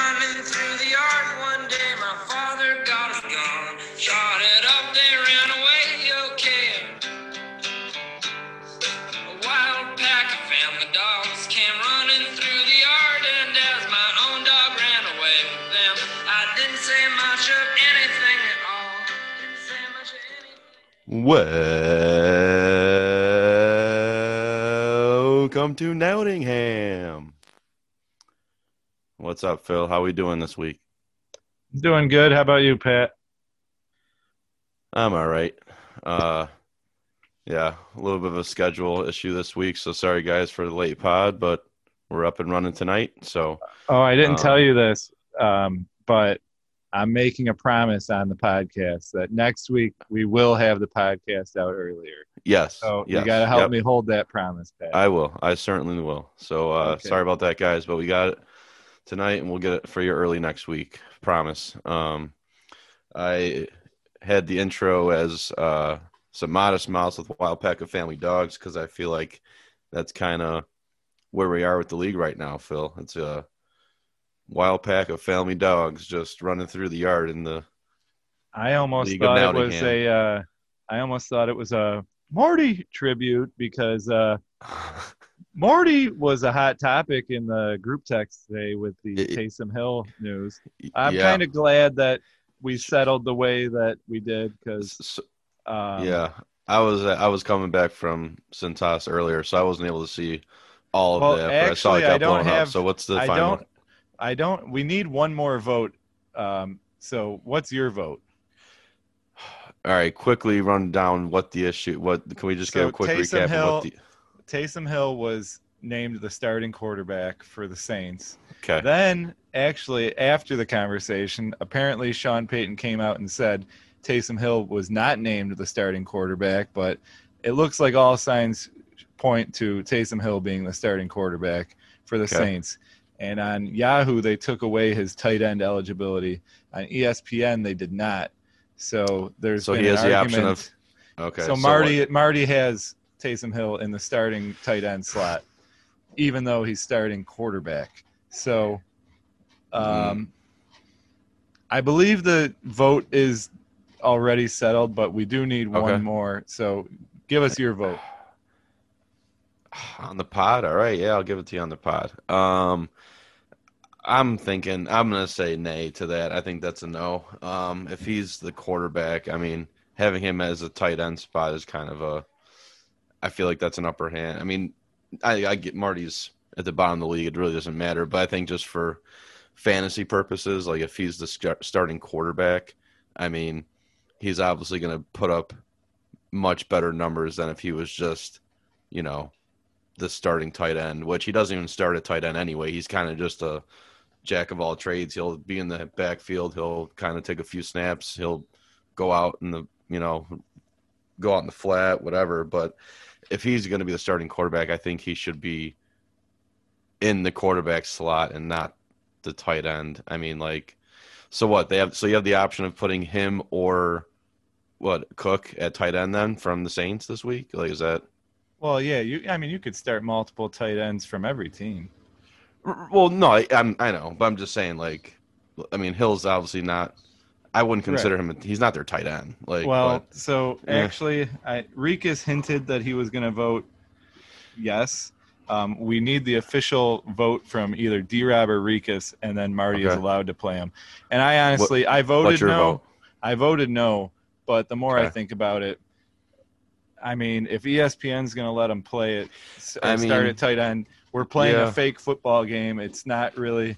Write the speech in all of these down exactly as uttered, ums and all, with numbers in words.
climbing through the yard one day. My father got a gun, shot it up, they ran away, okay. A wild pack of family dogs came running through the yard, and as my own dog ran away with them, I didn't say much of anything at all. Didn't say much of anything. Welcome to Nottingham. What's up, Phil? How are we doing this week? Doing good. How about you, Pat? I'm all right. Uh, yeah, a little bit of a schedule issue this week, so sorry, guys, for the late pod, but we're up and running tonight. So. Oh, I didn't um, tell you this, um, but I'm making a promise on the podcast that next week we will have the podcast out earlier. Yes. So yes, you got to help yep. me hold that promise, Pat. I will. I certainly will. So uh, okay. Sorry about that, guys, but we got it tonight, and we'll get it for you early next week, promise. Um, I had the intro as uh, some Modest Mouse with Wild Pack of Family Dogs because I feel like that's kind of where we are with the league right now, Phil. It's a wild pack of family dogs just running through the yard in the. I almost league thought it was a. Uh, I almost thought it was a Marty tribute because. Uh, Marty was a hot topic in the group text today with the Taysom Hill news. I'm yeah. kind of glad that we settled the way that we did because, um, yeah, I was I was coming back from Cintas earlier, so I wasn't able to see all of well, that. But actually, I saw it got I don't blown have. Up, so what's the I final? Don't, I don't. We need one more vote. Um, so what's your vote? All right, quickly run down what the issue. What can we just so get a quick Taysom recap? Hill, of what the, Taysom Hill was named the starting quarterback for the Saints. Okay. Then, actually, after the conversation, apparently Sean Payton came out and said Taysom Hill was not named the starting quarterback, but it looks like all signs point to Taysom Hill being the starting quarterback for the okay. Saints. And on Yahoo, they took away his tight end eligibility. On E S P N, they did not. So there's so been he has an the argument. Option of okay. So, so Marty, what? Marty has Taysom Hill in the starting tight end slot, even though he's starting quarterback. So um, mm. I believe the vote is already settled, but we do need okay. one more. So give us your vote. On the pod? All right, yeah, I'll give it to you on the pod. Um, I'm thinking I'm going to say nay to that. I think that's a no. Um, if he's the quarterback, I mean, having him as a tight end spot is kind of a – I feel like that's an upper hand. I mean, I, I get Marty's at the bottom of the league. It really doesn't matter. But I think just for fantasy purposes, like if he's the st- starting quarterback, I mean, he's obviously going to put up much better numbers than if he was just, you know, the starting tight end, which he doesn't even start at tight end anyway. He's kind of just a jack of all trades. He'll be in the backfield. He'll kind of take a few snaps. He'll go out in the, you know, go out in the flat, whatever. But if he's going to be the starting quarterback, I think he should be in the quarterback slot and not the tight end. I mean, like, so what? They have so you have the option of putting him or what, Cook at tight end then from the Saints this week? Like, is that? Well, yeah. You, I mean, you could start multiple tight ends from every team. Well, no, I, I'm, I know, but I'm just saying, like, I mean, Hill's obviously not. I wouldn't consider right. him. A, he's not their tight end. Like, well, but, so eh. actually, I, Rikus hinted that he was going to vote yes. Um, we need the official vote from either D-Rob or Rikus, and then Marty okay. is allowed to play him. And I honestly, what, I voted no. Vote? I voted no, but the more okay. I think about it, I mean, if E S P N's going to let him play it and I mean, start at tight end, we're playing yeah. a fake football game. It's not really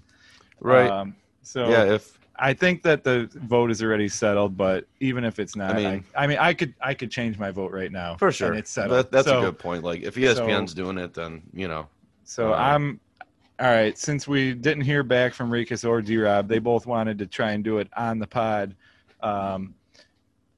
right. Um, so yeah, if. I think that the vote is already settled, but even if it's not, I mean, I, I mean, I could, I could change my vote right now. For sure, and it's settled. That, that's so, a good point. Like if E S P N's so, doing it, then you know. So uh, I'm, all right. Since we didn't hear back from Rikus or D-Rob, they both wanted to try and do it on the pod, um,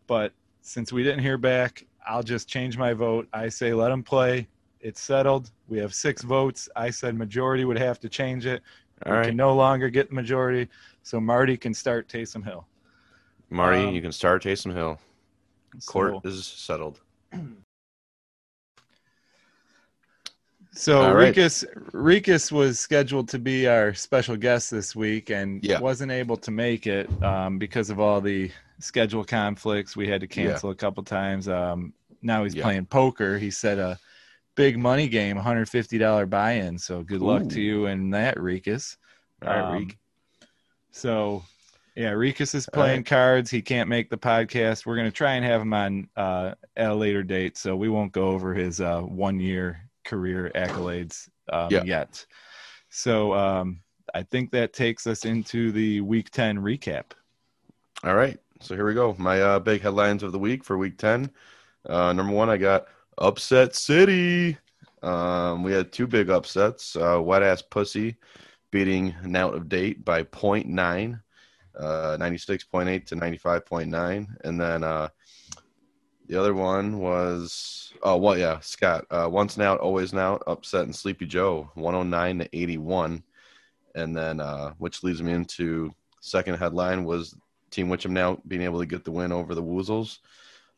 but since we didn't hear back, I'll just change my vote. I say let them play. It's settled. We have six votes. I said majority would have to change it. All we right. can no longer get the majority, so Marty can start Taysom Hill. Marty, um, you can start Taysom Hill. Court so, is settled. So right. Rikus Rikus was scheduled to be our special guest this week and yeah. wasn't able to make it um, because of all the schedule conflicts. We had to cancel yeah. a couple times. Um, now he's yeah. playing poker. He said a big money game, one hundred fifty dollars buy-in. So good Ooh. luck to you in that, Rikus. All right, Rikus. Um, so, yeah, Rikus is playing right. cards. He can't make the podcast. We're going to try and have him on uh, at a later date, so we won't go over his uh, one-year career accolades um, yeah. yet. So um, I think that takes us into the week ten recap. All right. So here we go. My uh, big headlines of the week for week ten. Uh, number one, I got Upset City. Um, we had two big upsets. Uh, Wet Ass Pussy beating an out of date by zero point nine, uh, ninety-six point eight to ninety-five point nine. And then uh, the other one was, oh, well, yeah, Scott, uh, once now, always now, upset and Sleepy Joe, one oh nine to eighty-one. And then, uh, which leads me into second headline was Team Witcham now being able to get the win over the Woozles,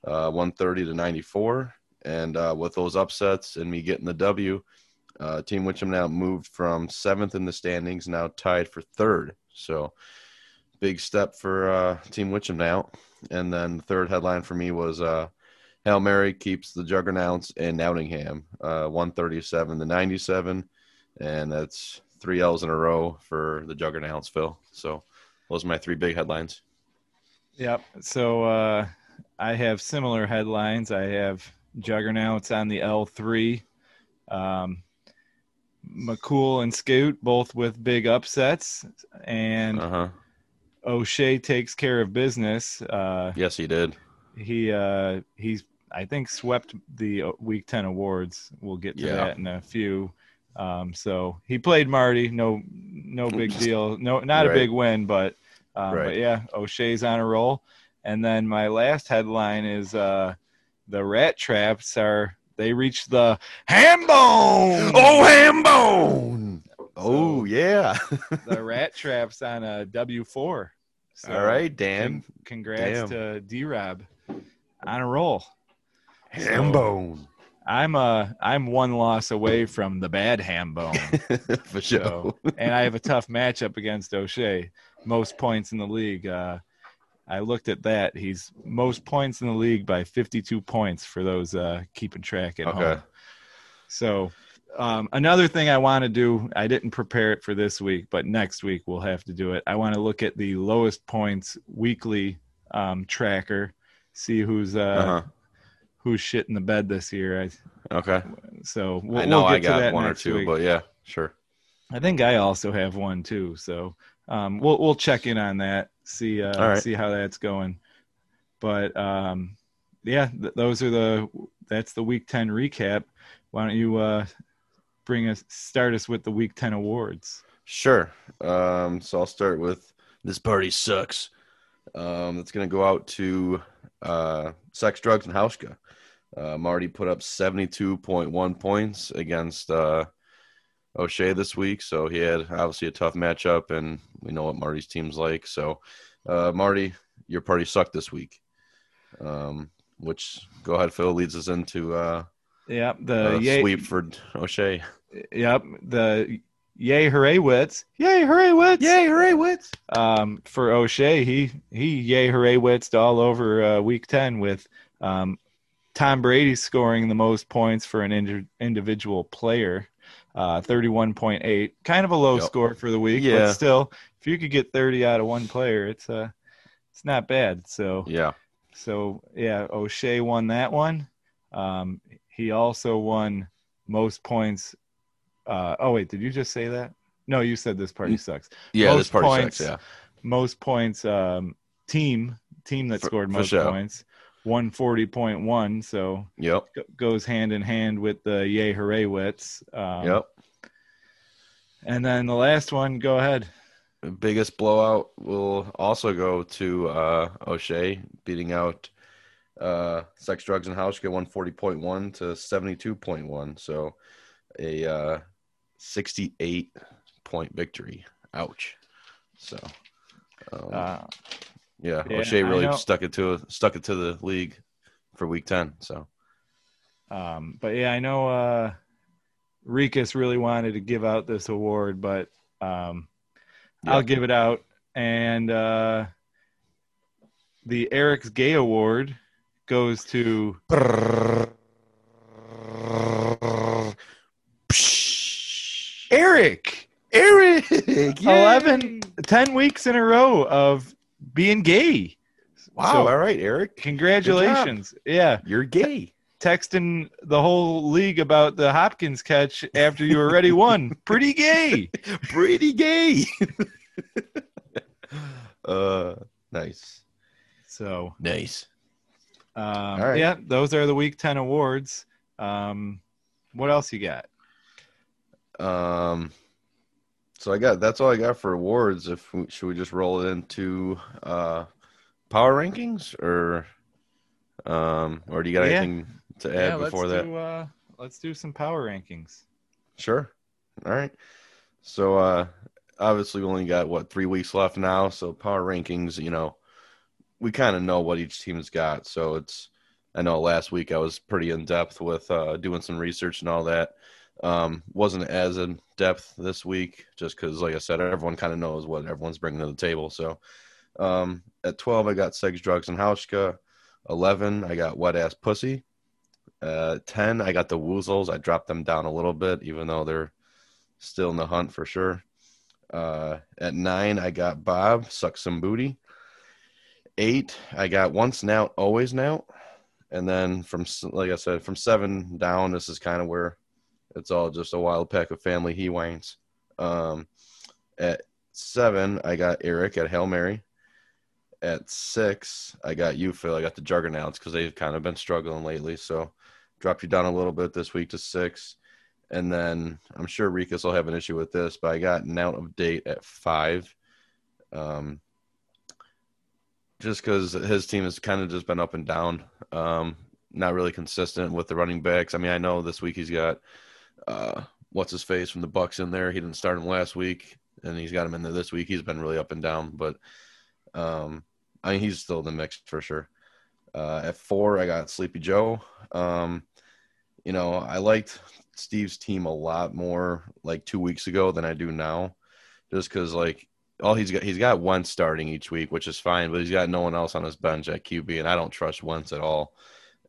uh, one thirty to ninety-four. And uh, with those upsets and me getting the W, uh, Team Witcham now moved from seventh in the standings, now tied for third. So big step for uh, Team Witcham now. And then the third headline for me was uh, Hail Mary keeps the juggernauts in Nottingham, uh, one thirty-seven to ninety-seven. And that's three L's in a row for the juggernauts, Phil. So those are my three big headlines. Yep. So uh, I have similar headlines. I have juggernauts on the L three. Um, McCool and Scoot both with big upsets, and uh-huh. O'Shea takes care of business. Uh, yes, he did. He uh, he's I think swept the Week ten awards. We'll get to yeah. that in a few. Um, so he played Marty. No, no big deal. No, not right. a big win, but um, right. but yeah, O'Shea's on a roll. And then my last headline is. Uh, The rat traps are they reach the ham bone. Oh, ham bone. So oh, yeah. The rat traps on a W four. So all right, Dan. Con- congrats Damn. to D Rob on a roll. Ham so bone. I'm uh I'm one loss away from the bad ham bone. For sure. So, and I have a tough matchup against O'Shea. Most points in the league. Uh I looked at that. He's most points in the league by fifty-two points for those uh, keeping track at okay. home. So um, another thing I want to do, I didn't prepare it for this week, but next week we'll have to do it. I want to look at the lowest points weekly um, tracker, see who's uh, uh-huh. who's shitting the bed this year. I, okay. So we'll, I know we'll get I got to that one or two, week. But yeah, sure. I think I also have one too. So um, we'll we'll check in on that. See, uh, right. see how that's going. But um, yeah, th- those are the, that's the week ten recap. Why don't you uh, bring us, start us with the week ten awards? Sure. Um, so I'll start with This Party Sucks. Um, that's going to go out to uh, Sex, Drugs, and Hauschka. Uh, Marty put up seventy-two point one points against uh, O'Shea this week, so he had obviously a tough matchup, and we know what Marty's team's like. So, uh, Marty, your party sucked this week, um, which, go ahead, Phil, leads us into uh, yep, the yay, sweep for O'Shea. Yep, the yay, hooray, wits. Yay, hooray, wits. Yay, hooray, wits. Um, for O'Shea, he, he yay, hooray, wits all over uh, week ten with um, Tom Brady scoring the most points for an ind- individual player. Uh, thirty-one point eight, kind of a low yep. score for the week, yeah. but still, if you could get thirty out of one player, it's uh, it's not bad. So yeah, so yeah, O'Shea won that one. Um, he also won most points. Uh, oh wait, did you just say that? No, you said This Party Sucks. Yeah, most This Party points, Sucks. Yeah, most points. Um, team team that for, scored most sure. points, one forty point one, so yep. goes hand in hand with the yay hooray wits. Um, yep. And then the last one, go ahead. The biggest blowout will also go to uh, O'Shea, beating out uh, Sex, Drugs, and Hauschka one forty point one to seventy-two point one, so a uh, sixty-eight point victory. Ouch. So... Um, uh, Yeah, yeah, O'Shea really stuck it to stuck it to the league for week ten. So, um, but yeah, I know uh, Rikus really wanted to give out this award, but um, yep. I'll give it out. And uh, the Eric's Gay Award goes to Eric. Eric. eleven, ten weeks in a row of being gay. Wow. So, all right, Eric. Congratulations. Yeah. You're gay. Texting the whole league about the Hopkins catch after you already won. Pretty gay. Pretty gay. uh, nice. So nice. Um, all right. Yeah, those are the Week ten awards. Um, what else you got? Um, so I got that's all I got for awards. If we, should we just roll it into uh, power rankings, or um, or do you got yeah. anything to add yeah, before let's that? Do, uh, let's do some power rankings. Sure. All right. So uh, obviously we only got what three weeks left now. So power rankings, you know, we kind of know what each team has got. So it's I know last week I was pretty in depth with uh, doing some research and all that. Um, wasn't as in depth this week just because, like I said, everyone kind of knows what everyone's bringing to the table. So um, at twelve, I got Sex, Drugs, and Hauschka. eleven, I got Wet Ass Pussy. Uh, ten, I got the Woozles. I dropped them down a little bit, even though they're still in the hunt for sure. Uh, at nine, I got Bob, Suck Some Booty. eight, I got Once Now, Always Now. And then from, like I said, from seven down, this is kind of where it's all just a wild pack of family he wanes. Um, at seven, I got Eric at Hail Mary. At six, I got you, Phil. I got the Juggernauts because they've kind of been struggling lately. So dropped you down a little bit this week to six. And then I'm sure Rikus will have an issue with this, but I got Nout of Date at five. Um, just because his team has kind of just been up and down. Um, not really consistent with the running backs. I mean, I know this week he's got uh, what's-his-face from the Bucks in there. He didn't start him last week, and he's got him in there this week. He's been really up and down, but um, I mean, he's still in the mix for sure. Uh, at four, I got Sleepy Joe. Um, you know, I liked Steve's team a lot more like two weeks ago than I do now just because, like, all he's got, he's got Wentz starting each week, which is fine, but he's got no one else on his bench at Q B, and I don't trust Wentz at all.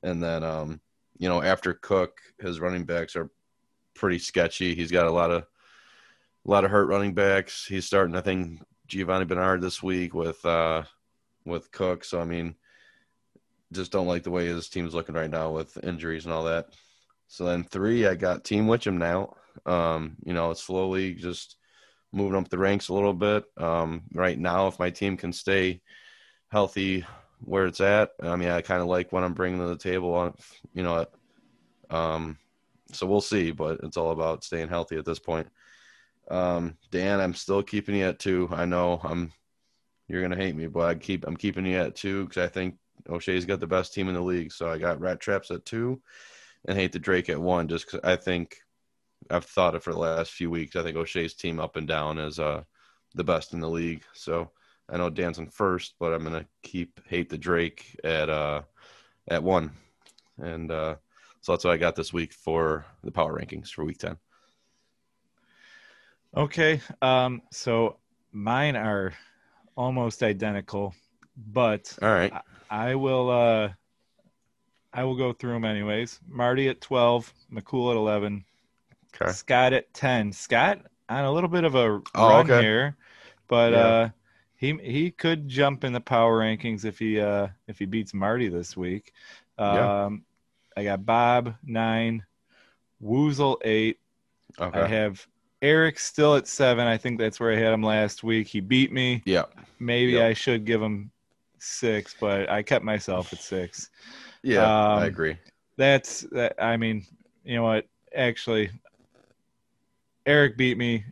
And then, um, you know, after Cook, his running backs are pretty sketchy. He's got a lot of a lot of hurt running backs. He's starting, I think, Giovanni Bernard this week with uh, with Cook. So, I mean, just don't like the way his team's looking right now with injuries and all that. So then three, I got Team Witchem now. Um, you know, it's slowly just moving up the ranks a little bit. Um, right now, if my team can stay healthy where it's at, I mean, I kind of like what I'm bringing to the table on, you know, um, so we'll see, but it's all about staying healthy at this point. Um, Dan, I'm still keeping you at two. I know I'm, you're going to hate me, but I keep, I'm keeping you at two because I think O'Shea's got the best team in the league. So I got Rat Traps at two and Hate the Drake at one, just because I think I've thought it for the last few weeks. I think O'Shea's team up and down is uh, the best in the league. So I know Dan's in first, but I'm going to keep Hate the Drake at uh, at one. And uh, so that's what I got this week for the power rankings for week ten. Okay. Um, so mine are almost identical, but all right. I, I will uh, I will go through them anyways. Marty at twelve, McCool at eleven. Okay. Scott at ten. Scott on a little bit of a run oh, okay. here, but yeah. uh, he he could jump in the power rankings if he uh, if he beats Marty this week. Um, yeah. I got Bob nine, Woozle eight. Okay. I have Eric still at seven. I think that's where I had him last week. He beat me. Yeah. Maybe yeah. I should give him six, but I kept myself at six. Yeah, um, I agree. That's that. I mean, you know what? Actually, Eric beat me.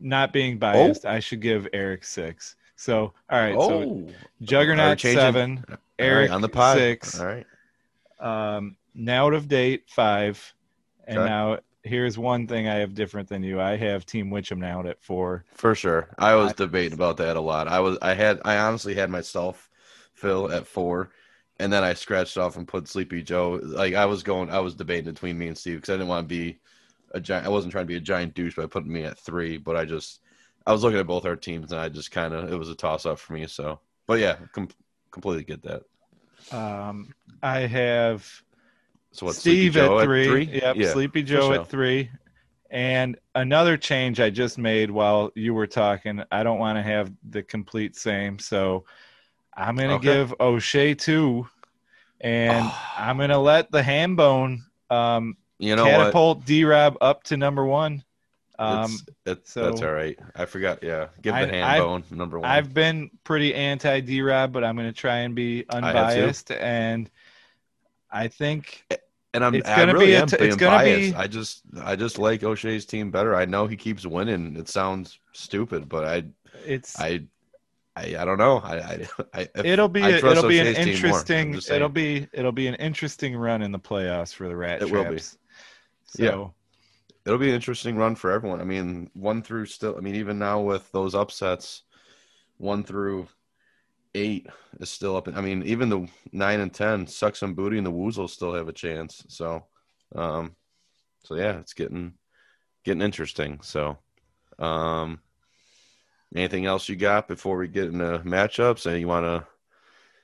Not being biased, oh. I should give Eric six. So, all right. Oh. So, Juggernaut seven, Eric right, on the pod. six. All right. Um, now out of date five, and okay. now here's one thing I have different than you. I have Team Witchem now at four. For sure, I was I, debating about that a lot. I was, I had, I honestly had myself, Phil, at four. And then I scratched off and put Sleepy Joe. Like I was going, I was debating between me and Steve because I didn't want to be a giant. I wasn't trying to be a giant douche by putting me at three, but I just I was looking at both our teams and I just kind of it was a toss up for me. So, but yeah, com- completely get that. Um, I have so what, Steve at three. at three. Yep, yeah, Sleepy Joe at three. And another change I just made while you were talking. I don't want to have the complete same, so I'm gonna okay. give O'Shea two, and oh. I'm gonna let the ham bone um, you know catapult D Rob up to number one. Um, it's, it's, so that's all right. I forgot. Yeah, give I, the ham I've, bone number one. I've been pretty anti D Rob, but I'm gonna try and be unbiased, I and I think. And I'm, it's gonna I really be a t- am it's gonna biased. Be... I just I just like O'Shea's team better. I know he keeps winning. It sounds stupid, but I it's I I, I don't know. I I it'll be I a, it'll O'Shea's be an interesting it'll be it'll be an interesting run in the playoffs for the Rat it Traps. Will be. So yeah. It'll be an interesting run for everyone. I mean, one through still I mean, even now with those upsets, one through eight is still up. I mean, even the nine and ten suck some booty, and the Woozles still have a chance. So, um, so yeah, it's getting getting interesting. So, um, anything else you got before we get into matchups? And you want to?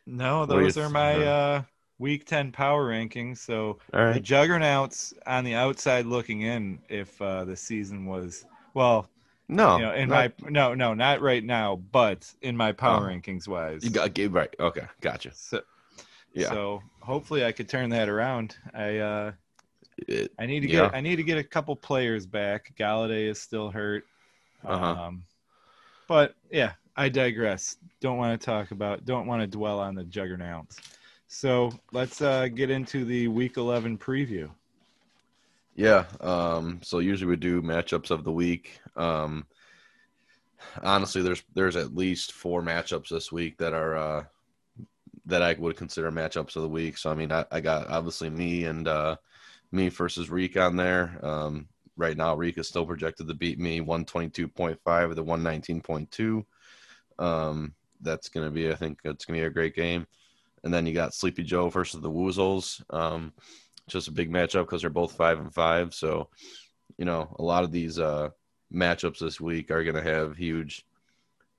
No, those are my or... uh, week ten power rankings. So right. The juggernauts on the outside looking in. If uh, the season was well. No, you know, in not, my no, no, not right now, but in my power um, rankings wise. You got right. Okay, gotcha. So, yeah. So hopefully I could turn that around. I uh, it, I need to yeah. get I need to get a couple players back. Galladay is still hurt. Uh-huh. Um, but yeah, I digress. Don't want to talk about. Don't want to dwell on the juggernauts. So let's uh, get into the week eleven preview. Yeah, um, so usually we do matchups of the week. Um, honestly, there's there's at least four matchups this week that are uh, that I would consider matchups of the week. So I mean, I, I got obviously me and uh, me versus Reek on there. Um, right now, Reek is still projected to beat me one twenty-two point five with a one nineteen point two. Um, that's gonna be, I think, it's gonna be a great game. And then you got Sleepy Joe versus the Woozles. Um, just a big matchup because they're both five and five. So, you know, a lot of these uh, matchups this week are going to have huge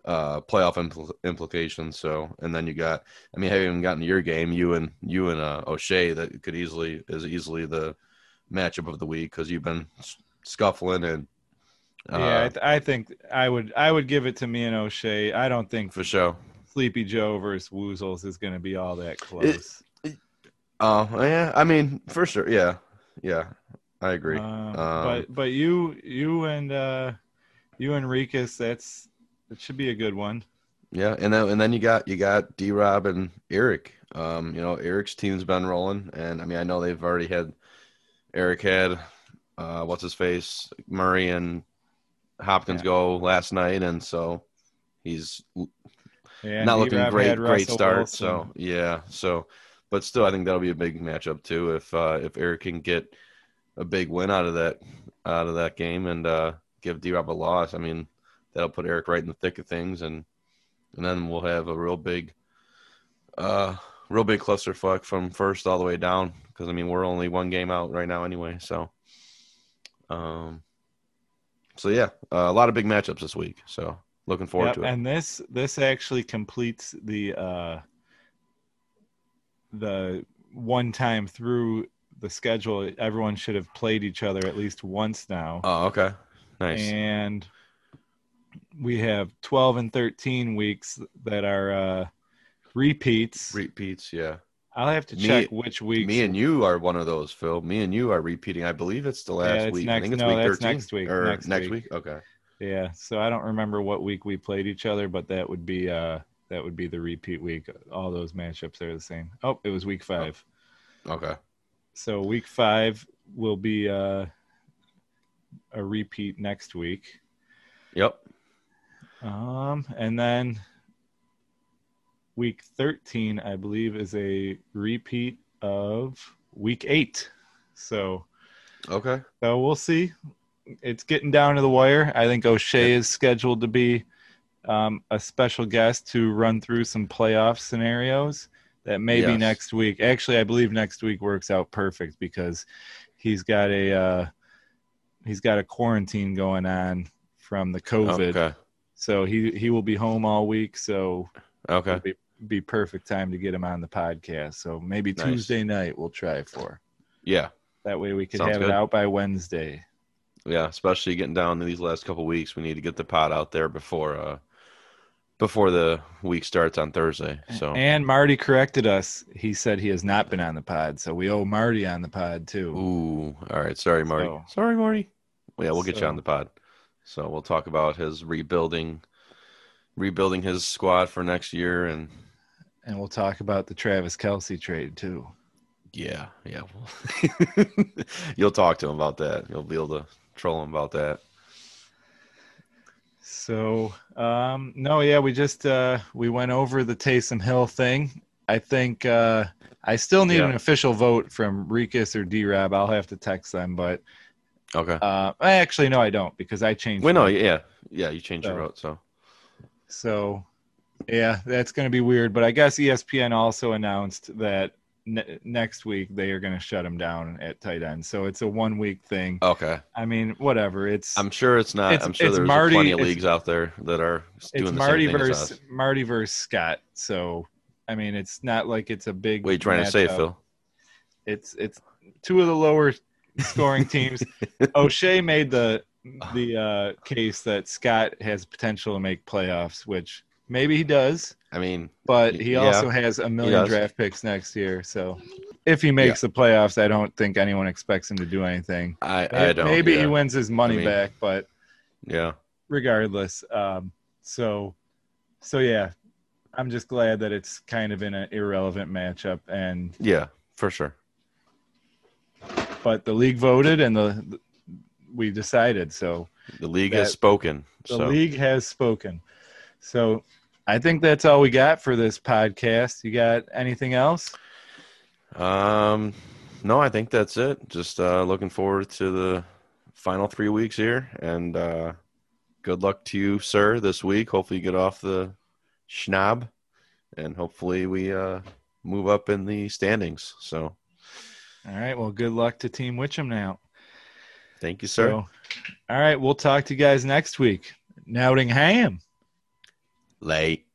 uh, playoff impl- implications. So, and then you got, I mean, haven't even gotten to your game, you and you and uh, O'Shea, that could easily is easily the matchup of the week because you've been scuffling and. Uh, yeah, I, th- I think I would I would give it to me and O'Shea. I don't think for sure Sleepy Joe versus Woozles is going to be all that close. It, Oh, uh, yeah. I mean, for sure. Yeah. Yeah. I agree. Uh, um, but but you you and uh, you and Rikus, that's that should be a good one. Yeah, and then and then you got you got D Rob and Eric. Um, you know, Eric's team's been rolling, and I mean I know they've already had Eric had uh, what's his face? Murray and Hopkins yeah. go last night, and so he's yeah, not looking great great start. Wilson. So yeah, so But still, I think that'll be a big matchup too. If uh, if Eric can get a big win out of that out of that game and uh, give D-Rob a loss, I mean that'll put Eric right in the thick of things, and and then we'll have a real big, uh, real big clusterfuck from first all the way down. Because I mean we're only one game out right now anyway. So, um, so yeah, uh, a lot of big matchups this week. So looking forward yep, to it. And this this actually completes the. Uh... the one time through the schedule, everyone should have played each other at least once now. Oh, okay. Nice. And we have twelve and thirteen weeks that are uh, repeats. Repeats, yeah. I'll have to me, check which weeks. Me and you are one of those, Phil. Me and you are repeating. I believe it's the last yeah, it's week. Next, I think it's no, week that's thirteen. Next week. Or next, next week. week? Okay. Yeah, so I don't remember what week we played each other, but that would be uh, – that would be the repeat week. All those matchups are the same. Oh, it was week five. Oh, okay. So week five will be uh, a repeat next week. Yep. Um, and then week thirteen, I believe, is a repeat of week eight. So okay. So we'll see. It's getting down to the wire. I think O'Shea is scheduled to be Um, a special guest to run through some playoff scenarios that may yes. be next week. Actually, I believe next week works out perfect because he's got a uh, he's got a quarantine going on from the COVID. Okay. So he, he will be home all week. So okay, it'll be, be perfect time to get him on the podcast. So maybe nice. Tuesday night we'll try for. Yeah. That way we can Sounds have good. It out by Wednesday. Yeah, especially getting down to these last couple of weeks, we need to get the pod out there before uh, before the week starts on Thursday. So and Marty corrected us; he said he has not been on the pod, so we owe Marty on the pod too. Ooh, all right, sorry, Marty. So, sorry, Marty. Well, yeah, we'll get so, you on the pod. So we'll talk about his rebuilding, rebuilding his squad for next year, and and we'll talk about the Travis Kelsey trade too. Yeah, yeah. Well, you'll talk to him about that. You'll be able to. Troll him about that. So um no yeah we just uh we went over the Taysom Hill thing. I think uh I still need yeah. an official vote from Rikus or D-Rob. I'll have to text them, but okay uh I actually no I don't because I changed well no vote. yeah yeah you changed so, your vote so so yeah that's gonna be weird, but I guess E S P N also announced that next week they are going to shut him down at tight end, so it's a one week thing. Okay, I mean whatever. It's I'm sure it's not. It's, I'm sure there's Marty, plenty of leagues out there that are doing it's the Marty same thing versus, as us. Marty versus Scott. So I mean, it's not like it's a big. What are you trying to say, up. Phil? It's it's two of the lower scoring teams. O'Shea made the the uh, case that Scott has potential to make playoffs, which maybe he does. I mean, but he yeah, also has a million draft picks next year. So if he makes yeah. the playoffs, I don't think anyone expects him to do anything. I, I don't. Maybe yeah. he wins his money I mean, back, but yeah, regardless. Um, so, so yeah, I'm just glad that it's kind of in an irrelevant matchup and yeah, for sure. But the league voted and the, the we decided. So the league that, has spoken. The so. league has spoken. So, I think that's all we got for this podcast. You got anything else? Um, no, I think that's it. Just uh, looking forward to the final three weeks here. And uh, good luck to you, sir, this week. Hopefully you get off the schnob. And hopefully we uh, move up in the standings. So, all right. Well, good luck to Team Witcham now. Thank you, sir. So, all right. We'll talk to you guys next week. Nowdingham. Late.